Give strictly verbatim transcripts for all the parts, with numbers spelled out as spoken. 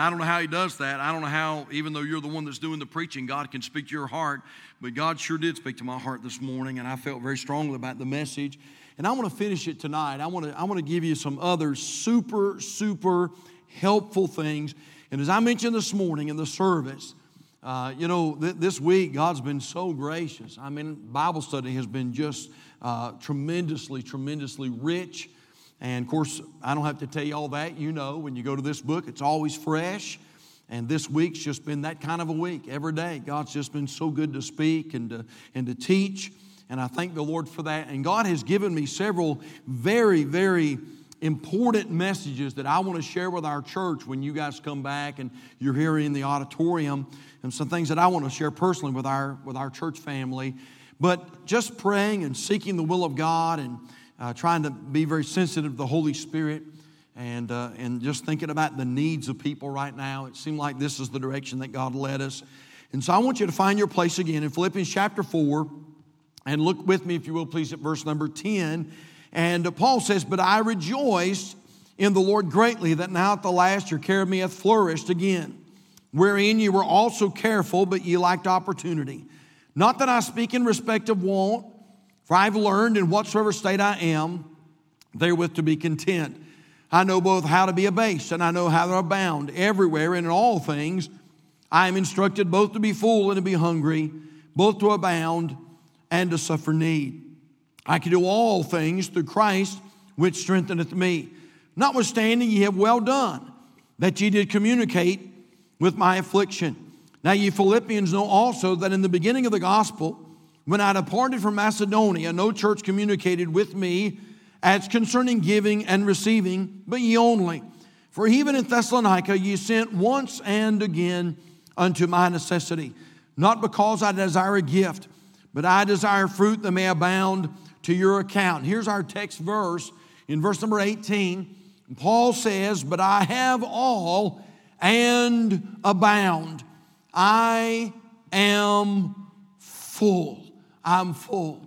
And I don't know how he does that. I don't know how, even though you're the one that's doing the preaching, God can speak to your heart. But God sure did speak to my heart this morning, and I felt very strongly about the message. And I want to finish it tonight. I want to, I want to give you some other super, super helpful things. And as I mentioned this morning in the service, uh, you know, th- this week God's been so gracious. I mean, Bible study has been just uh, tremendously, tremendously rich. And, of course, I don't have to tell you all that. You know, when you go to this book, it's always fresh. And this week's just been that kind of a week. Every day, God's just been so good to speak and to, and to teach. And I thank the Lord for that. And God has given me several very, very important messages that I want to share with our church when you guys come back and you're here in the auditorium, and some things that I want to share personally with our, with our church family. But just praying and seeking the will of God, and Uh, trying to be very sensitive to the Holy Spirit, and uh, and just thinking about the needs of people right now. It seemed like this is the direction that God led us. And so I want you to find your place again in Philippians chapter four, and look with me, if you will, please, at verse number ten. And uh, Paul says, "But I rejoiced in the Lord greatly that now at the last your care of me hath flourished again, wherein ye were also careful, but ye lacked opportunity. Not that I speak in respect of want, for I have learned in whatsoever state I am, therewith to be content. I know both how to be abased, and I know how to abound. Everywhere and in all things I am instructed both to be full and to be hungry, both to abound and to suffer need. I can do all things through Christ, which strengtheneth me. Notwithstanding ye have well done, that ye did communicate with my affliction. Now ye Philippians know also that in the beginning of the gospel, when I departed from Macedonia, no church communicated with me as concerning giving and receiving, but ye only. For even in Thessalonica ye sent once and again unto my necessity, not because I desire a gift, but I desire fruit that may abound to your account." Here's our text verse in verse number eighteen. Paul says, "But I have all and abound. I am full." I'm full.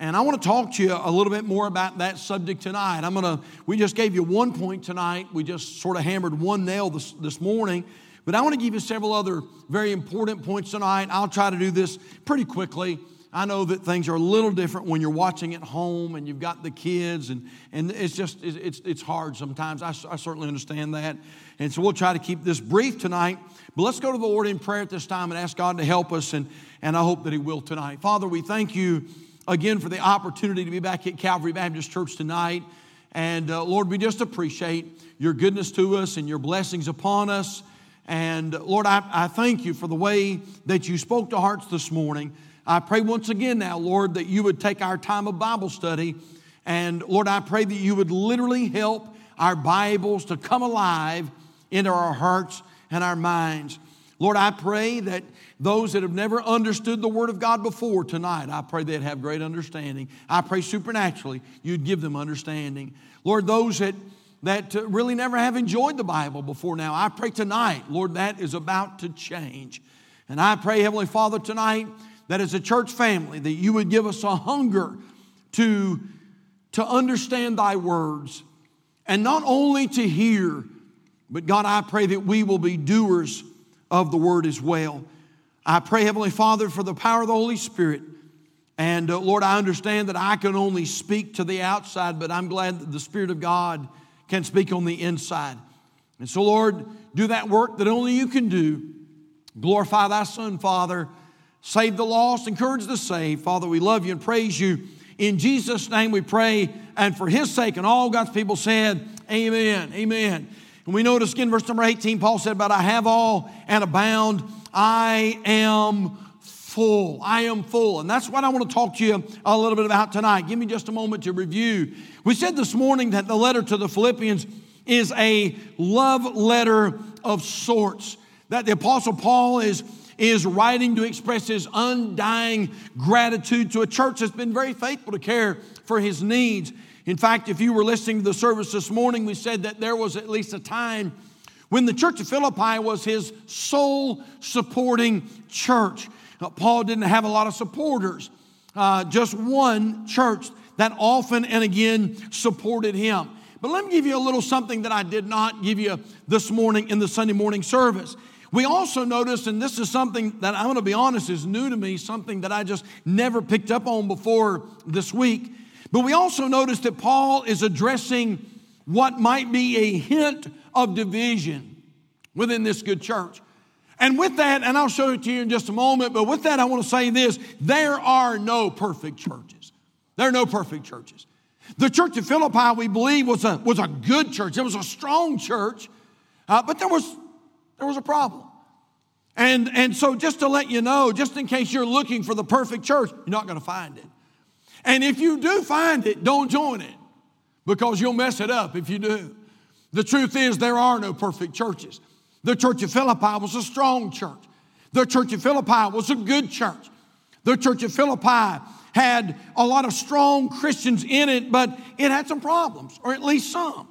And I want to talk to you a little bit more about that subject tonight. I'm going to, we just gave you one point tonight. We just sort of hammered one nail this, this morning. But I want to give you several other very important points tonight. I'll try to do this pretty quickly. I know that things are a little different when you're watching at home and you've got the kids, and, and it's just, it's it's hard sometimes. I, I certainly understand that. And so we'll try to keep this brief tonight. But let's go to the Lord in prayer at this time and ask God to help us, and, and I hope that He will tonight. Father, we thank You again for the opportunity to be back at Calvary Baptist Church tonight. And uh, Lord, we just appreciate Your goodness to us and Your blessings upon us. And Lord, I, I thank You for the way that You spoke to hearts this morning. I pray once again now, Lord, that You would take our time of Bible study. And Lord, I pray that You would literally help our Bibles to come alive into our hearts and our minds. Lord, I pray that those that have never understood the Word of God before tonight, I pray they'd have great understanding. I pray supernaturally You'd give them understanding. Lord, those that, that really never have enjoyed the Bible before now, I pray tonight, Lord, that is about to change. And I pray, Heavenly Father, tonight, that as a church family, that You would give us a hunger to, to understand Thy words. And not only to hear, but God, I pray that we will be doers of the word as well. I pray, Heavenly Father, for the power of the Holy Spirit. And uh, Lord, I understand that I can only speak to the outside, but I'm glad that the Spirit of God can speak on the inside. And so, Lord, do that work that only You can do. Glorify Thy Son, Father. Save the lost, encourage the saved. Father, we love You and praise You. In Jesus' name we pray, and for His sake, and all God's people said, amen, amen. And we notice again, verse number eighteen, Paul said, "But I have all and abound. I am full." I am full. And that's what I want to talk to you a little bit about tonight. Give me just a moment to review. We said this morning that the letter to the Philippians is a love letter of sorts, that the Apostle Paul is is writing to express his undying gratitude to a church that's been very faithful to care for his needs. In fact, if you were listening to the service this morning, we said that there was at least a time when the church of Philippi was his sole supporting church. Now, Paul didn't have a lot of supporters, uh, just one church that often and again supported him. But let me give you a little something that I did not give you this morning in the Sunday morning service. We also noticed, and this is something that I'm going to be honest is new to me, something that I just never picked up on before this week. But we also noticed that Paul is addressing what might be a hint of division within this good church. And with that, and I'll show it to you in just a moment, but with that I want to say this, there are no perfect churches. There are no perfect churches. The church of Philippi, we believe, was a, was a good church. It was a strong church, uh, but there was, there was a problem. And, and so just to let you know, just in case you're looking for the perfect church, you're not going to find it. And if you do find it, don't join it, because you'll mess it up if you do. The truth is, there are no perfect churches. The church of Philippi was a strong church. The church of Philippi was a good church. The church of Philippi had a lot of strong Christians in it, but it had some problems, or at least some.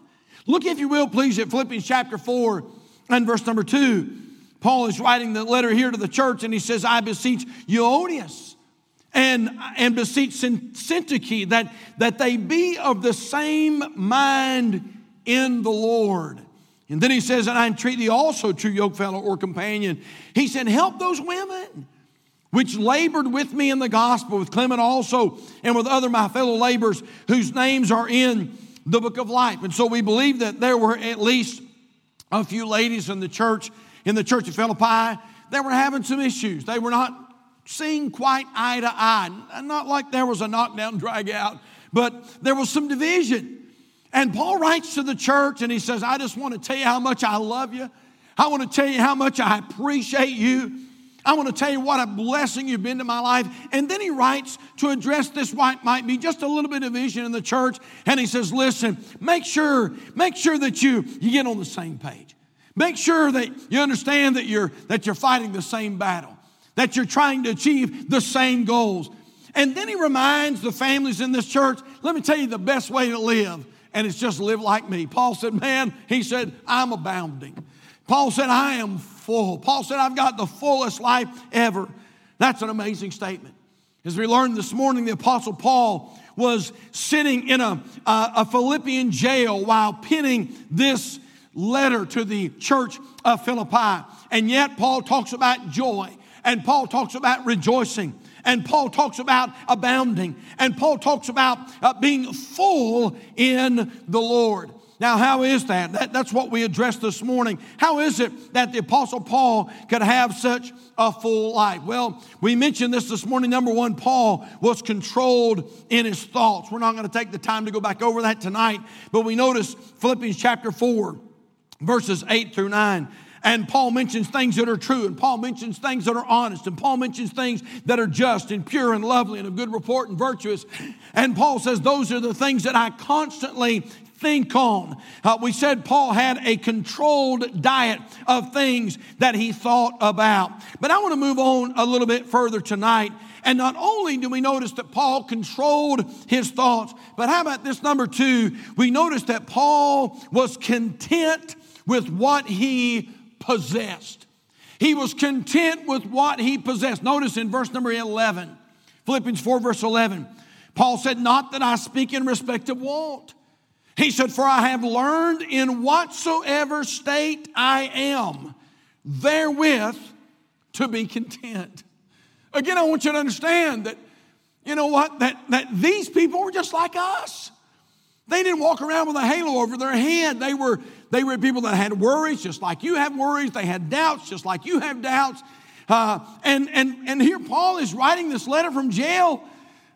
Look, if you will, please, at Philippians chapter four and verse number two. Paul is writing the letter here to the church, and he says, I beseech Euodias and, and beseech Syntyche that, that they be of the same mind in the Lord. And then he says, and I entreat thee also, true yokefellow or companion. He said, help those women which labored with me in the gospel, with Clement also, and with other my fellow laborers whose names are in the book of life. And so we believe that there were at least a few ladies in the church, in the church of Philippi, that were having some issues. They were not seeing quite eye to eye. Not like there was a knockdown, drag out, but there was some division. And Paul writes to the church and he says, I just want to tell you how much I love you. I want to tell you how much I appreciate you. I want to tell you what a blessing you've been to my life. And then he writes to address this what might be just a little bit of division in the church. And he says, listen, make sure, make sure that you, you get on the same page. Make sure that you understand that you're, that you're fighting the same battle, that you're trying to achieve the same goals. And then he reminds the families in this church, let me tell you the best way to live. And it's just live like me. Paul said, man, he said, I'm abounding. Paul said, I am full. Paul said, I've got the fullest life ever. That's an amazing statement. As we learned this morning, the Apostle Paul was sitting in a, a, a Philippian jail while penning this letter to the church of Philippi. And yet Paul talks about joy, and Paul talks about rejoicing, and Paul talks about abounding, and Paul talks about uh, being full in the Lord. Now, how is that? that? That's what we addressed this morning. How is it that the Apostle Paul could have such a full life? Well, we mentioned this this morning. Number one, Paul was controlled in his thoughts. We're not going to take the time to go back over that tonight, but we notice Philippians chapter four, verses eight through nine. And Paul mentions things that are true, and Paul mentions things that are honest, and Paul mentions things that are just and pure and lovely and of good report and virtuous. And Paul says, those are the things that I constantly think on. Uh, we said Paul had a controlled diet of things that he thought about. But I want to move on a little bit further tonight. And not only do we notice that Paul controlled his thoughts, but how about this number two? We notice that Paul was content with what he possessed. He was content with what he possessed. Notice in verse number eleven, Philippians four, verse eleven, Paul said, not that I speak in respect of want. He said, for I have learned in whatsoever state I am, therewith to be content. Again, I want you to understand that, you know what, that, that these people were just like us. They didn't walk around with a halo over their head. They were, they were people that had worries just like you have worries. They had doubts just like you have doubts. Uh, and, and, and here Paul is writing this letter from jail,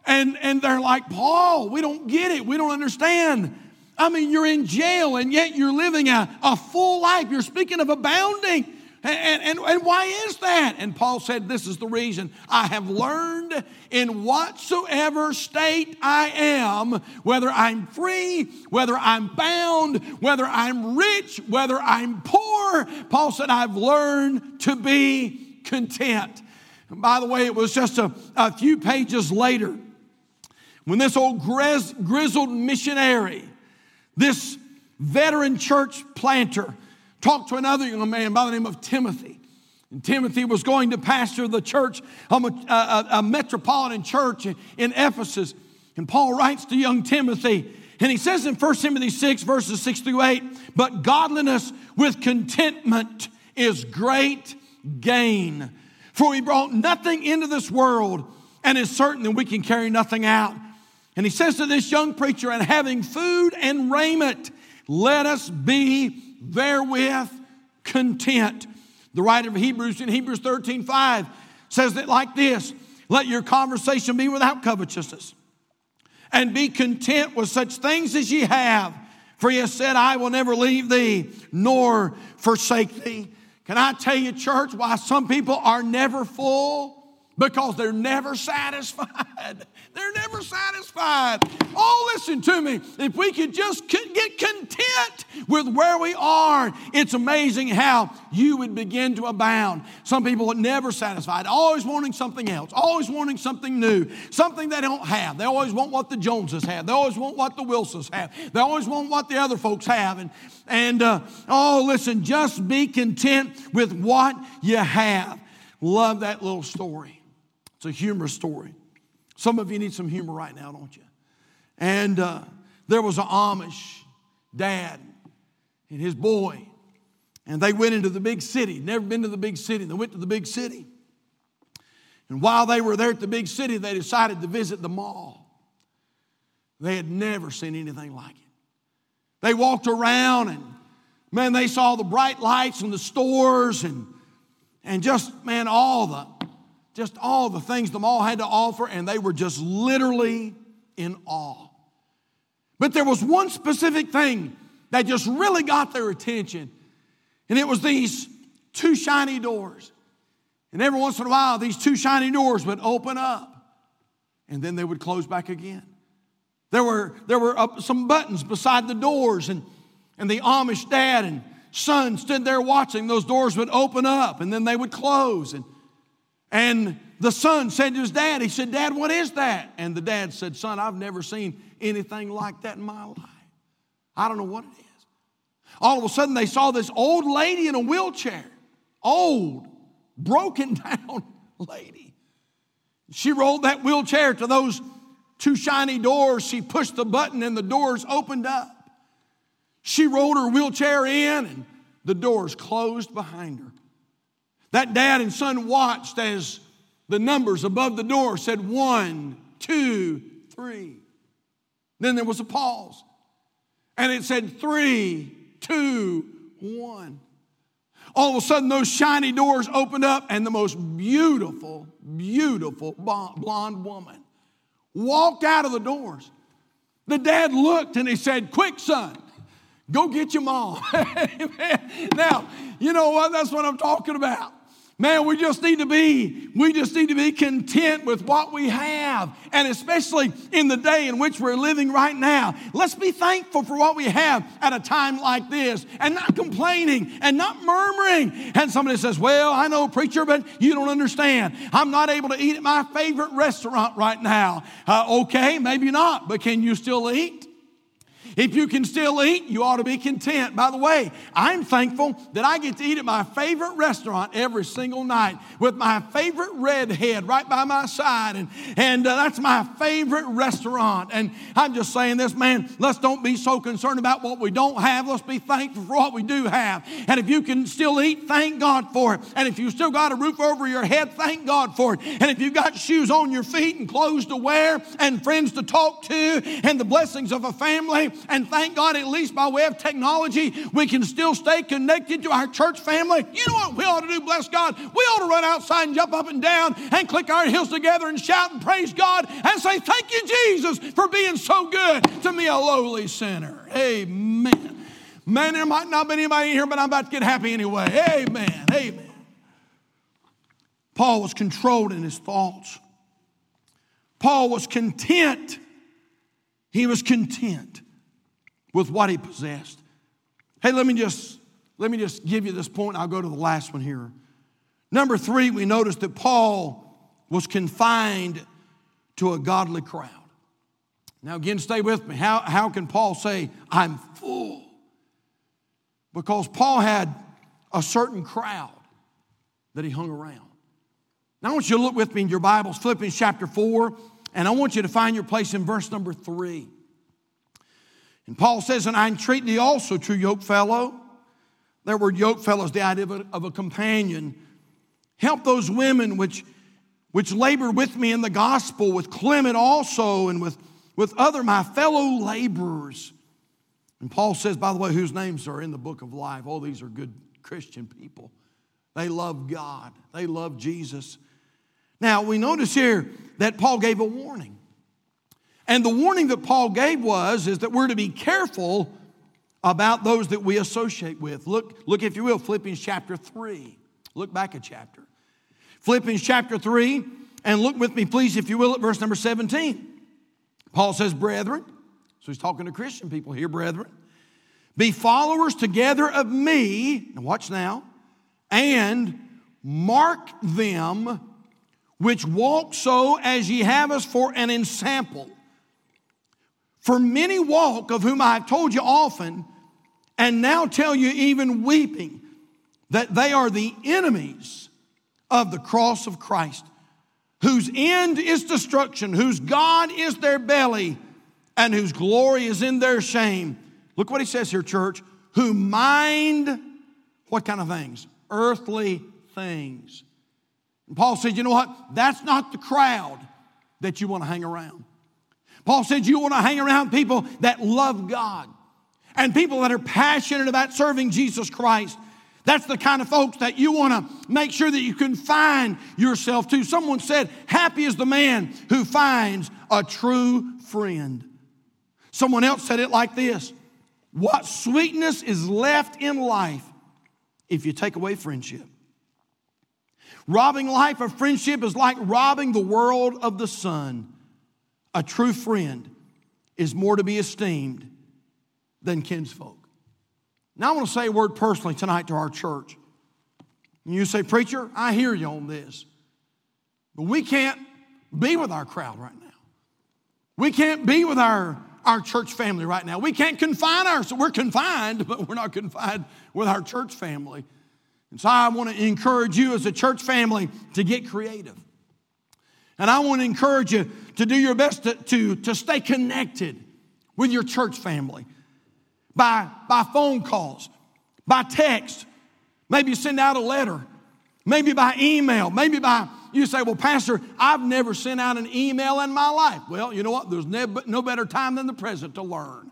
and, and they're like, Paul, we don't get it. We don't understand. I mean, you're in jail, and yet you're living a, a full life. You're speaking of abounding. And, and, and why is that? And Paul said, this is the reason. I have learned in whatsoever state I am, whether I'm free, whether I'm bound, whether I'm rich, whether I'm poor. Paul said, I've learned to be content. And by the way, it was just a, a few pages later when this old grizz, grizzled missionary, this veteran church planter, talked to another young man by the name of Timothy. And Timothy was going to pastor the church, a, a, a metropolitan church in Ephesus. And Paul writes to young Timothy, And he says in First Timothy six, verses six through eight, but godliness with contentment is great gain. For we brought nothing into this world, and it's certain that we can carry nothing out. And he says to this young preacher, and having food and raiment, let us be therewith content. The writer of Hebrews in Hebrews thirteen five says it like this, let your conversation be without covetousness, and be content with such things as ye have. For he has said, I will never leave thee, nor forsake thee. Can I tell you, church, why some people are never full? Because they're never satisfied. They're never satisfied. Oh, listen to me. If we could just get content with where we are, it's amazing how you would begin to abound. Some people are never satisfied, always wanting something else, always wanting something new, something they don't have. They always want what the Joneses have. They always want what the Wilsons have. They always want what the other folks have. And, and uh, oh, listen, just be content with what you have. Love that little story. It's a humorous story. Some of you need some humor right now, don't you? And uh, there was an Amish dad and his boy, and they went into the big city. Never been to the big city. They went to the big city. And while they were there at the big city, they decided to visit the mall. They had never seen anything like it. They walked around, and, man, they saw the bright lights and the stores and, and just, man, all the Just all the things the mall had to offer, and they were just literally in awe. But there was one specific thing that just really got their attention, and it was these two shiny doors. And every once in a while, these two shiny doors would open up, and then they would close back again. There were, there were up some buttons beside the doors, and, and the Amish dad and son stood there watching. Those doors would open up, and then they would close, and And the son said to his dad, he said, Dad, what is that? And the dad said, Son, I've never seen anything like that in my life. I don't know what it is. All of a sudden, they saw this old lady in a wheelchair, old, broken down lady. She rolled that wheelchair to those two shiny doors. She pushed the button and the doors opened up. She rolled her wheelchair in and the doors closed behind her. That dad and son watched as the numbers above the door said one, two, three. Then there was a pause. And it said three, two, one. All of a sudden, those shiny doors opened up, and the most beautiful, beautiful blonde woman walked out of the doors. The dad looked and he said, Quick, son. Go get your mom. Now, you know what? That's what I'm talking about. Man, we just need to be, we just need to be content with what we have. And especially in the day in which we're living right now, let's be thankful for what we have at a time like this and not complaining and not murmuring. And somebody says, well, I know, preacher, but you don't understand. I'm not able to eat at my favorite restaurant right now. Uh, okay, maybe not, but can you still eat? If you can still eat, you ought to be content. By the way, I'm thankful that I get to eat at my favorite restaurant every single night with my favorite redhead right by my side. And, and uh, that's my favorite restaurant. And I'm just saying this, man, let's don't be so concerned about what we don't have. Let's be thankful for what we do have. And if you can still eat, thank God for it. And if you still got a roof over your head, thank God for it. And if you've got shoes on your feet and clothes to wear and friends to talk to and the blessings of a family, and thank God, at least by way of technology, we can still stay connected to our church family. You know what we ought to do, bless God? We ought to run outside and jump up and down and click our heels together and shout and praise God and say, thank you, Jesus, for being so good to me, a lowly sinner. Amen. Man, there might not be anybody here, but I'm about to get happy anyway. Amen. Amen. Paul was controlled in his thoughts. Paul was content. He was content with what he possessed. Hey, let me just let me just give you this point. I'll go to the last one here. Number three, we notice that Paul was confined to a godly crowd. Now again, stay with me. How, how can Paul say, I'm full? Because Paul had a certain crowd that he hung around. Now I want you to look with me in your Bibles, Philippians chapter four, and I want you to find your place in verse number three. And Paul says, and I entreat thee also, true yoke fellow. That word yoke fellow is the idea of a, of a companion. Help those women which, which labor with me in the gospel, with Clement also, and with, with other my fellow laborers. And Paul says, by the way, whose names are in the book of life. Oh, these are good Christian people. They love God. They love Jesus. Now, we notice here that Paul gave a warning. And the warning that Paul gave was, is that we're to be careful about those that we associate with. Look, look if you will, Philippians chapter three. Look back a chapter. Philippians chapter three, and look with me, please, if you will, at verse number seventeen. Paul says, brethren, so he's talking to Christian people here, brethren, be followers together of me, and watch now, and mark them which walk so as ye have us for an ensample. For many walk, of whom I have told you often, and now tell you even weeping, that they are the enemies of the cross of Christ, whose end is destruction, whose God is their belly, and whose glory is in their shame. Look what he says here, church, who mind what kind of things? Earthly things. And Paul said, you know what? That's not the crowd that you want to hang around. Paul said you want to hang around people that love God and people that are passionate about serving Jesus Christ. That's the kind of folks that you want to make sure that you confine yourself to. Someone said, happy is the man who finds a true friend. Someone else said it like this. What sweetness is left in life if you take away friendship? Robbing life of friendship is like robbing the world of the sun. A true friend is more to be esteemed than kinsfolk. Now I want to say a word personally tonight to our church. And you say, preacher, I hear you on this. But we can't be with our crowd right now. We can't be with our, our church family right now. We can't confine ourselves. We're confined, but we're not confined with our church family. And so I want to encourage you as a church family to get creative. And I want to encourage you to do your best to, to, to stay connected with your church family by, by phone calls, by text. Maybe you send out a letter, maybe by email, maybe by, you say, well, Pastor, I've never sent out an email in my life. Well, you know what? There's no better time than the present to learn.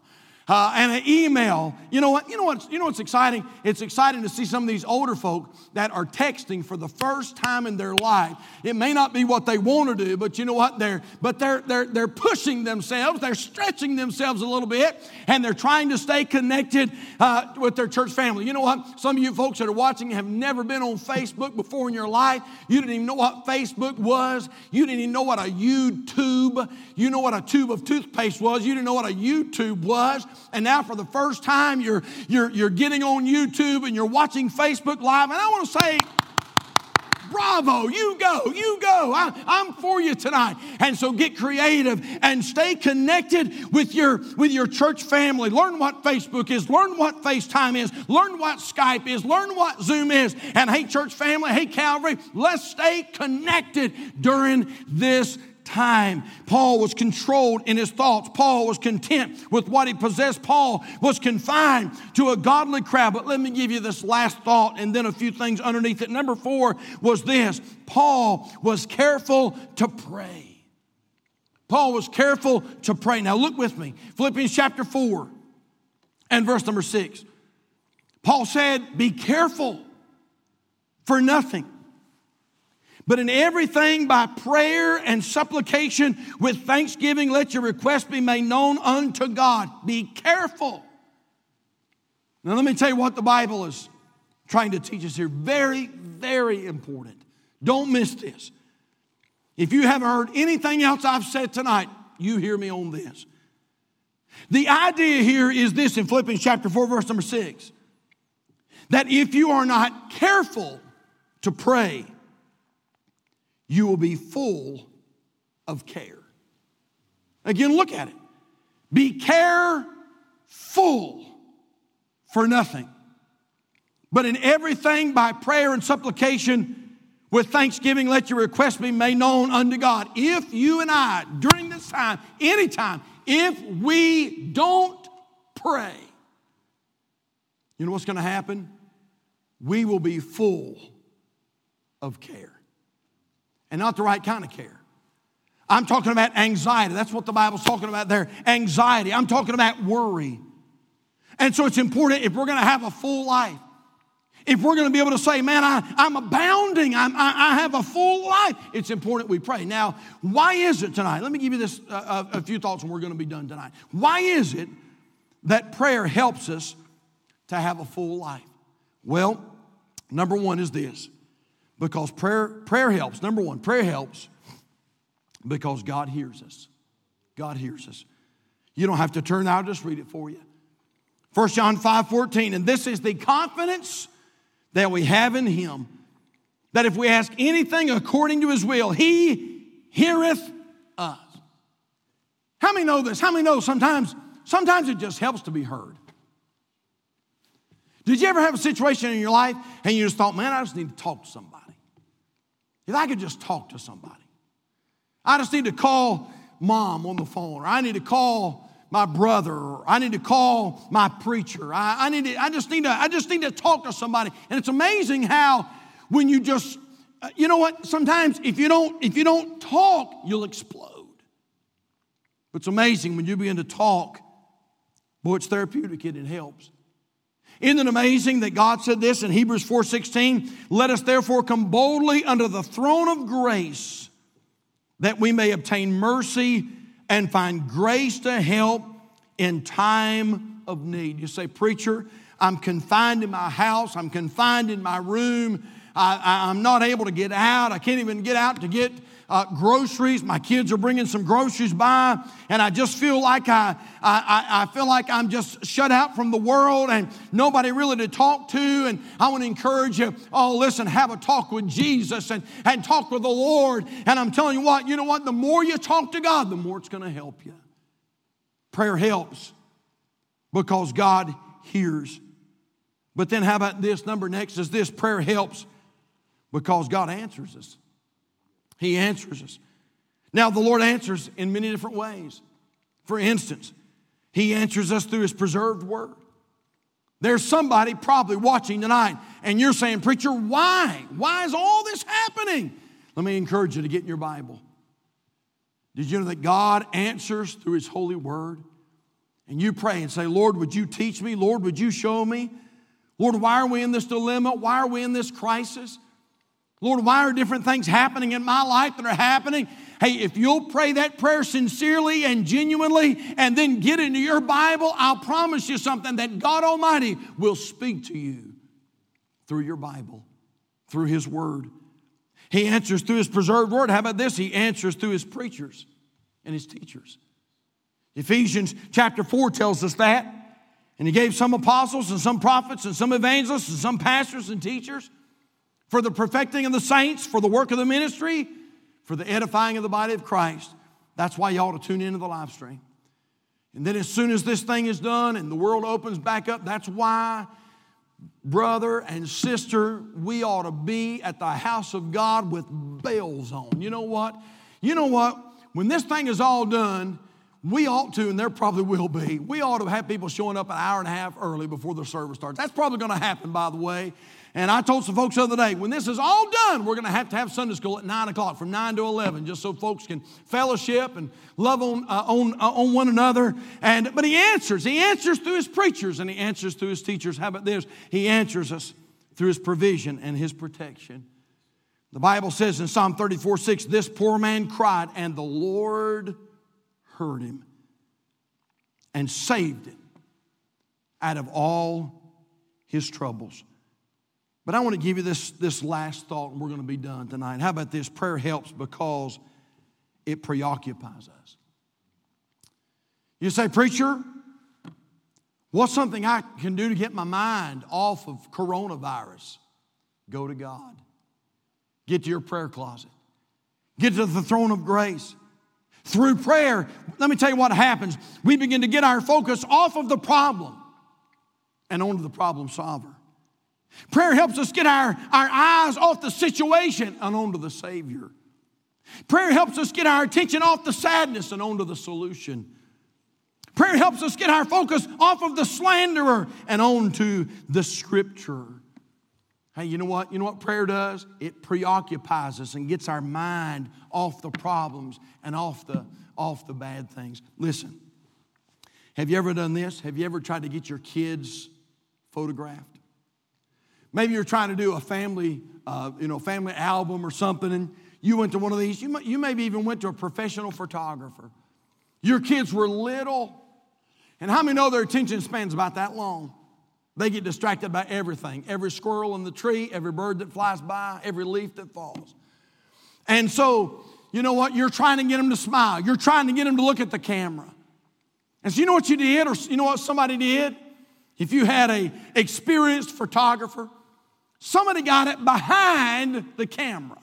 Uh, and an email. You know what? You know what's, you know what's exciting? It's exciting to see some of these older folk that are texting for the first time in their life. It may not be what they want to do, but you know what? They're but they're they're they're pushing themselves. They're stretching themselves a little bit, and they're trying to stay connected uh, with their church family. You know what? Some of you folks that are watching have never been on Facebook before in your life. You didn't even know what Facebook was. You didn't even know what a YouTube. You know what a tube of toothpaste was. You didn't know what a YouTube was. And now for the first time, you're, you're, you're getting on YouTube and you're watching Facebook Live. And I want to say, bravo, you go, you go. I, I'm for you tonight. And so get creative and stay connected with your, with your church family. Learn what Facebook is. Learn what FaceTime is. Learn what Skype is. Learn what Zoom is. And hey, church family, hey, Calvary, let's stay connected during this time. Paul was controlled in his thoughts. Paul was content with what he possessed. Paul was confined to a godly crowd. But let me give you this last thought and then a few things underneath it. Number four was this. Paul was careful to pray. Paul was careful to pray. Now look with me. Philippians chapter four and verse number six. Paul said, be careful for nothing. But in everything by prayer and supplication with thanksgiving, let your requests be made known unto God. Be careful. Now let me tell you what the Bible is trying to teach us here. Very, very important. Don't miss this. If you haven't heard anything else I've said tonight, you hear me on this. The idea here is this in Philippians chapter four, verse number six. That if you are not careful to pray, you will be full of care. Again, look at it. Be careful for nothing, but in everything by prayer and supplication with thanksgiving, let your requests be made known unto God. If you and I, during this time, anytime, if we don't pray, you know what's going to happen? We will be full of care. And not the right kind of care. I'm talking about anxiety. That's what the Bible's talking about there. Anxiety. I'm talking about worry. And so it's important if we're going to have a full life, if we're going to be able to say, man, I, I'm abounding, I'm, I, I have a full life, it's important we pray. Now, why is it tonight? Let me give you this uh, a few thoughts and we're going to be done tonight. Why is it that prayer helps us to have a full life? Well, number one is this. Because prayer, prayer helps. Number one, prayer helps because God hears us. God hears us. You don't have to turn out, I'll just read it for you. First John five fourteen, and this is the confidence that we have in him, that if we ask anything according to his will, he heareth us. How many know this? How many know sometimes, sometimes it just helps to be heard? Did you ever have a situation in your life and you just thought, man, I just need to talk to somebody? If I could just talk to somebody. I just need to call mom on the phone, or I need to call my brother, or I need to call my preacher. I, I, need to, I, just need to, I just need to talk to somebody. And it's amazing how when you just, you know what, sometimes if you don't, if you don't talk, you'll explode. But it's amazing when you begin to talk, boy, it's therapeutic and it helps. Isn't it amazing that God said this in Hebrews four sixteen? Let us therefore come boldly under the throne of grace that we may obtain mercy and find grace to help in time of need. You say, preacher, I'm confined in my house. I'm confined in my room. I, I, I'm not able to get out. I can't even get out to get uh, groceries. My kids are bringing some groceries by, and I just feel like I, I, I feel like I'm just shut out from the world and nobody really to talk to. And I want to encourage you. Oh, listen, have a talk with Jesus and, and talk with the Lord. And I'm telling you what, you know what? The more you talk to God, the more it's going to help you. Prayer helps because God hears. But then how about this? Number next is this: prayer helps because God answers us. He answers us. Now, the Lord answers in many different ways. For instance, he answers us through his preserved word. There's somebody probably watching tonight, and you're saying, preacher, why? Why is all this happening? Let me encourage you to get in your Bible. Did you know that God answers through his holy word? And you pray and say, Lord, would you teach me? Lord, would you show me? Lord, why are we in this dilemma? Why are we in this crisis? Lord, why are different things happening in my life that are happening? Hey, if you'll pray that prayer sincerely and genuinely and then get into your Bible, I'll promise you something, that God Almighty will speak to you through your Bible, through his word. He answers through his preserved word. How about this? He answers through his preachers and his teachers. Ephesians chapter four tells us that. And he gave some apostles and some prophets and some evangelists and some pastors and teachers for the perfecting of the saints, for the work of the ministry, for the edifying of the body of Christ. That's why you ought to tune into the live stream. And then as soon as this thing is done and the world opens back up, that's why, brother and sister, we ought to be at the house of God with bells on. You know what? You know what? When this thing is all done, we ought to, and there probably will be, we ought to have people showing up an hour and a half early before the service starts. That's probably going to happen, by the way. And I told some folks the other day, when this is all done, we're going to have to have Sunday school at nine o'clock from nine to eleven, just so folks can fellowship and love on, uh, on, uh, on one another. And But he answers. He answers through his preachers, and he answers through his teachers. How about this? He answers us through his provision and his protection. The Bible says in Psalm thirty-four six, this poor man cried, and the Lord heard him and saved him out of all his troubles. But I want to give you this, this last thought, and we're going to be done tonight. How about this? Prayer helps because it preoccupies us. You say, preacher, what's something I can do to get my mind off of coronavirus? Go to God. Get to your prayer closet. Get to the throne of grace. Through prayer, let me tell you what happens. We begin to get our focus off of the problem and onto the problem solver. Prayer helps us get our, our eyes off the situation and onto the Savior. Prayer helps us get our attention off the sadness and onto the solution. Prayer helps us get our focus off of the slanderer and onto the Scripture. Hey, you know what? You know what prayer does? It preoccupies us and gets our mind off the problems and off the, off the bad things. Listen, have you ever done this? Have you ever tried to get your kids photographed? Maybe you're trying to do a family, uh, you know, family album or something, and you went to one of these. You, you maybe even went to a professional photographer. Your kids were little, and how many know their attention span's about that long? They get distracted by everything, every squirrel in the tree, every bird that flies by, every leaf that falls. And so, you know what? You're trying to get them to smile. You're trying to get them to look at the camera. And so you know what you did, or you know what somebody did? If you had an experienced photographer, somebody got it behind the camera.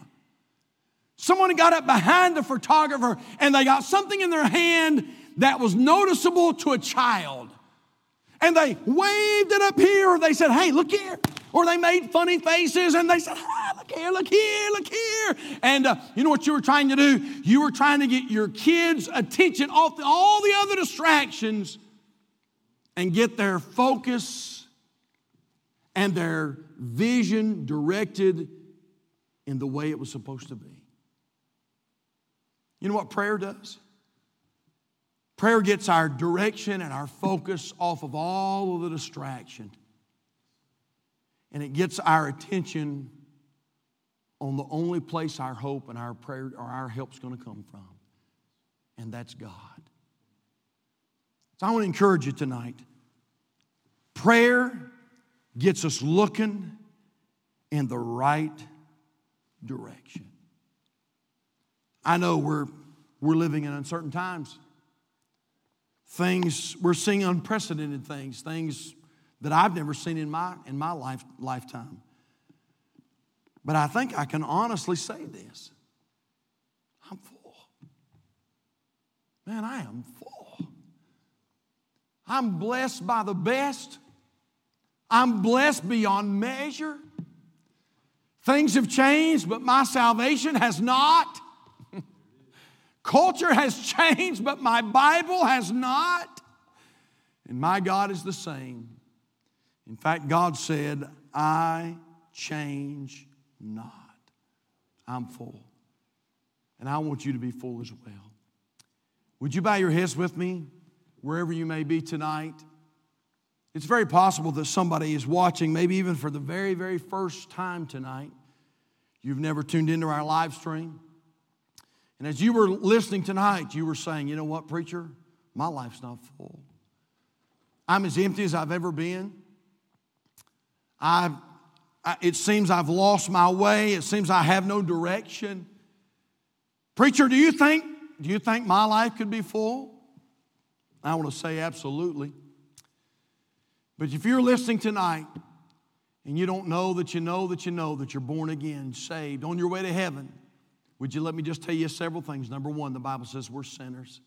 Someone got it behind the photographer, and they got something in their hand that was noticeable to a child. And they waved it up here, or they said, hey, look here. Or they made funny faces, and they said, ah, look here, look here, look here. And uh, you know what you were trying to do? You were trying to get your kids' attention off the, all the other distractions and get their focus and their vision directed in the way it was supposed to be. You know what prayer does? Prayer gets our direction and our focus off of all of the distraction. And it gets our attention on the only place our hope and our prayer or our help's going to come from, and that's God. So I want to encourage you tonight. Prayer gets us looking in the right direction. I know we're we're living in uncertain times. Things, we're seeing unprecedented things, things that I've never seen in my in my life lifetime. But I think I can honestly say this. I'm full. Man, I am full. I'm blessed by the best. I'm blessed beyond measure. Things have changed, but my salvation has not. Culture has changed, but my Bible has not. And my God is the same. In fact, God said, I change not. I'm full. And I want you to be full as well. Would you bow your heads with me, wherever you may be tonight? It's very possible that somebody is watching, maybe even for the very, very first time tonight. You've never tuned into our live stream. And as you were listening tonight, you were saying, you know what, preacher? My life's not full. I'm as empty as I've ever been. I've, I, it seems I've lost my way. It seems I have no direction. Preacher, do you think, do you think my life could be full? I want to say absolutely. But if you're listening tonight and you don't know that you know that you know that you're born again, saved, on your way to heaven, would you let me just tell you several things? Number one, the Bible says we're sinners.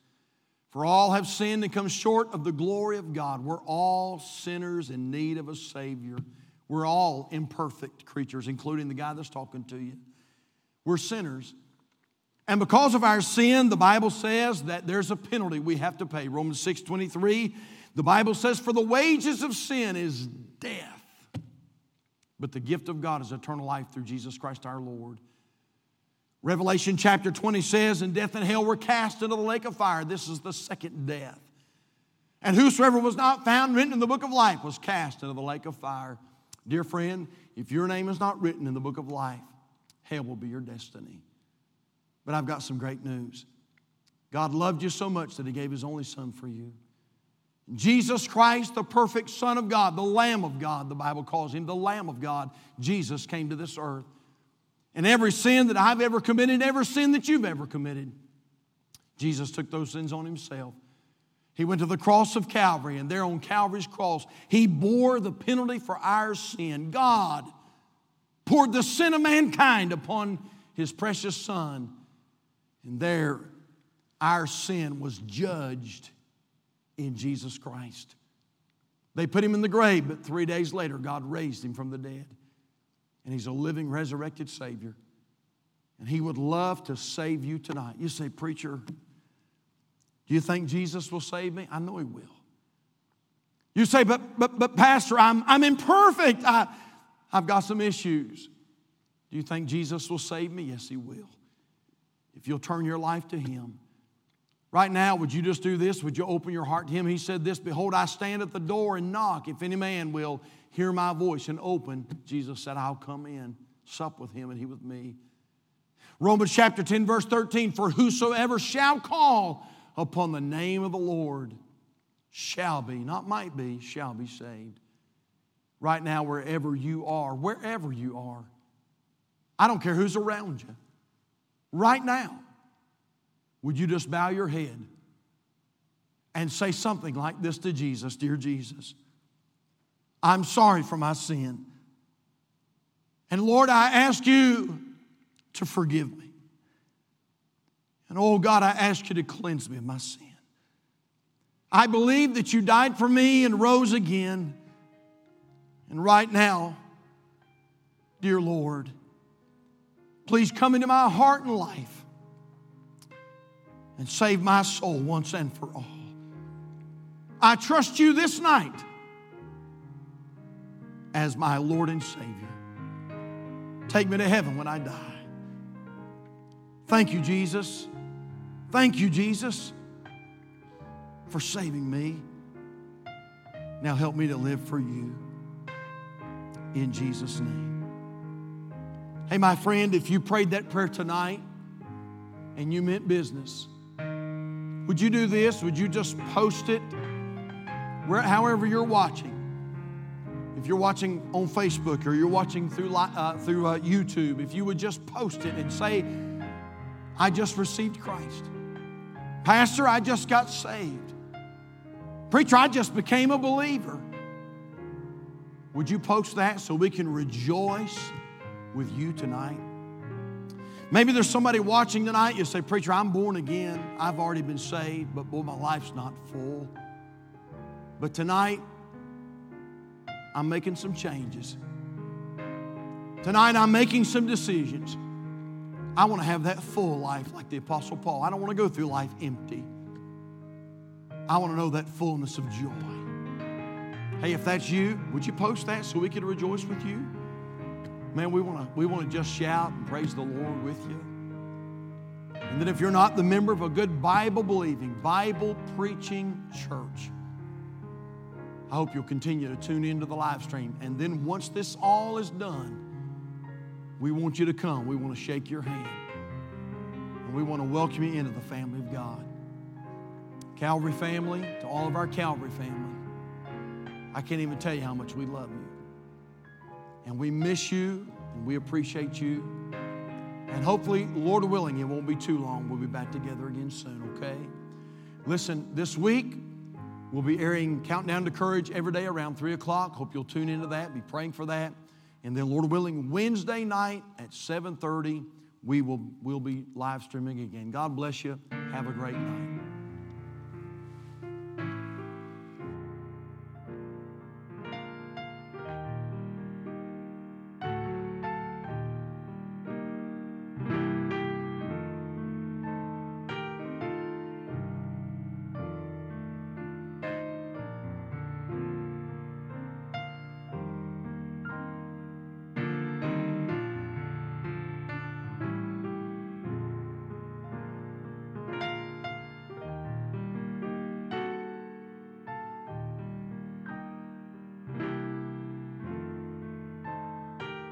For all have sinned and come short of the glory of God. We're all sinners in need of a Savior. We're all imperfect creatures, including the guy that's talking to you. We're sinners. And because of our sin, the Bible says that there's a penalty we have to pay. Romans six twenty-three, the Bible says, for the wages of sin is death, but the gift of God is eternal life through Jesus Christ our Lord. Revelation chapter twenty says, and death and hell were cast into the lake of fire. This is the second death. And whosoever was not found written in the book of life was cast into the lake of fire. Dear friend, if your name is not written in the book of life, hell will be your destiny. But I've got some great news. God loved you so much that He gave His only Son for you. Jesus Christ, the perfect Son of God, the Lamb of God, the Bible calls Him the Lamb of God. Jesus came to this earth. And every sin that I've ever committed, every sin that you've ever committed, Jesus took those sins on Himself. He went to the cross of Calvary, and there on Calvary's cross, He bore the penalty for our sin. God poured the sin of mankind upon His precious Son, and there our sin was judged in Jesus Christ. They put Him in the grave, but three days later, God raised Him from the dead. And He's a living, resurrected Savior. And He would love to save you tonight. You say, preacher, Do you think Jesus will save me? I know he will. You say, but, but, but Pastor, I'm, I'm imperfect. I, I've got some issues. Do you think Jesus will save me? Yes, he will. If you'll turn your life to him. Right now, would you just do this? Would you open your heart to him? He said this, "Behold, I stand at the door and knock. If any man will hear my voice and open," Jesus said, "I'll come in, sup with him and he with me." Romans chapter ten, verse thirteen, "For whosoever shall call upon the name of the Lord shall be," not might be, shall be saved. Right now, wherever you are, wherever you are, I don't care who's around you, right now, would you just bow your head and say something like this to Jesus? "Dear Jesus, I'm sorry for my sin. And Lord, I ask you to forgive me. And oh God, I ask you to cleanse me of my sin. I believe that you died for me and rose again. And right now, dear Lord, please come into my heart and life and save my soul once and for all. I trust you this night as my Lord and Savior. Take me to heaven when I die. Thank you, Jesus. Thank you, Jesus, for saving me. Now help me to live for you. In Jesus' name." Hey, my friend, if you prayed that prayer tonight and you meant business, would you do this? Would you just post it where, however you're watching? If you're watching on Facebook or you're watching through, uh, through uh, YouTube, if you would just post it and say, "I just received Christ. Pastor, I just got saved. Preacher, I just became a believer." Would you post that so we can rejoice with you tonight? Maybe there's somebody watching tonight. You say, "Preacher, I'm born again. I've already been saved, but boy, my life's not full. But tonight, I'm making some changes. Tonight, I'm making some decisions. I want to have that full life like the Apostle Paul. I don't want to go through life empty. I want to know that fullness of joy." Hey, if that's you, would you post that so we could rejoice with you? Man, we want to we want to just shout and praise the Lord with you. And then if you're not the member of a good Bible-believing, Bible-preaching church, I hope you'll continue to tune into the live stream. And then once this all is done, we want you to come. We want to shake your hand. And we want to welcome you into the family of God. Calvary family, to all of our Calvary family, I can't even tell you how much we love you. And we miss you, and we appreciate you. And hopefully, Lord willing, it won't be too long. We'll be back together again soon, okay? Listen, this week, we'll be airing Countdown to Courage every day around three o'clock. Hope you'll tune into that, be praying for that. And then, Lord willing, Wednesday night at seven thirty, we will, we'll be live streaming again. God bless you. Have a great night.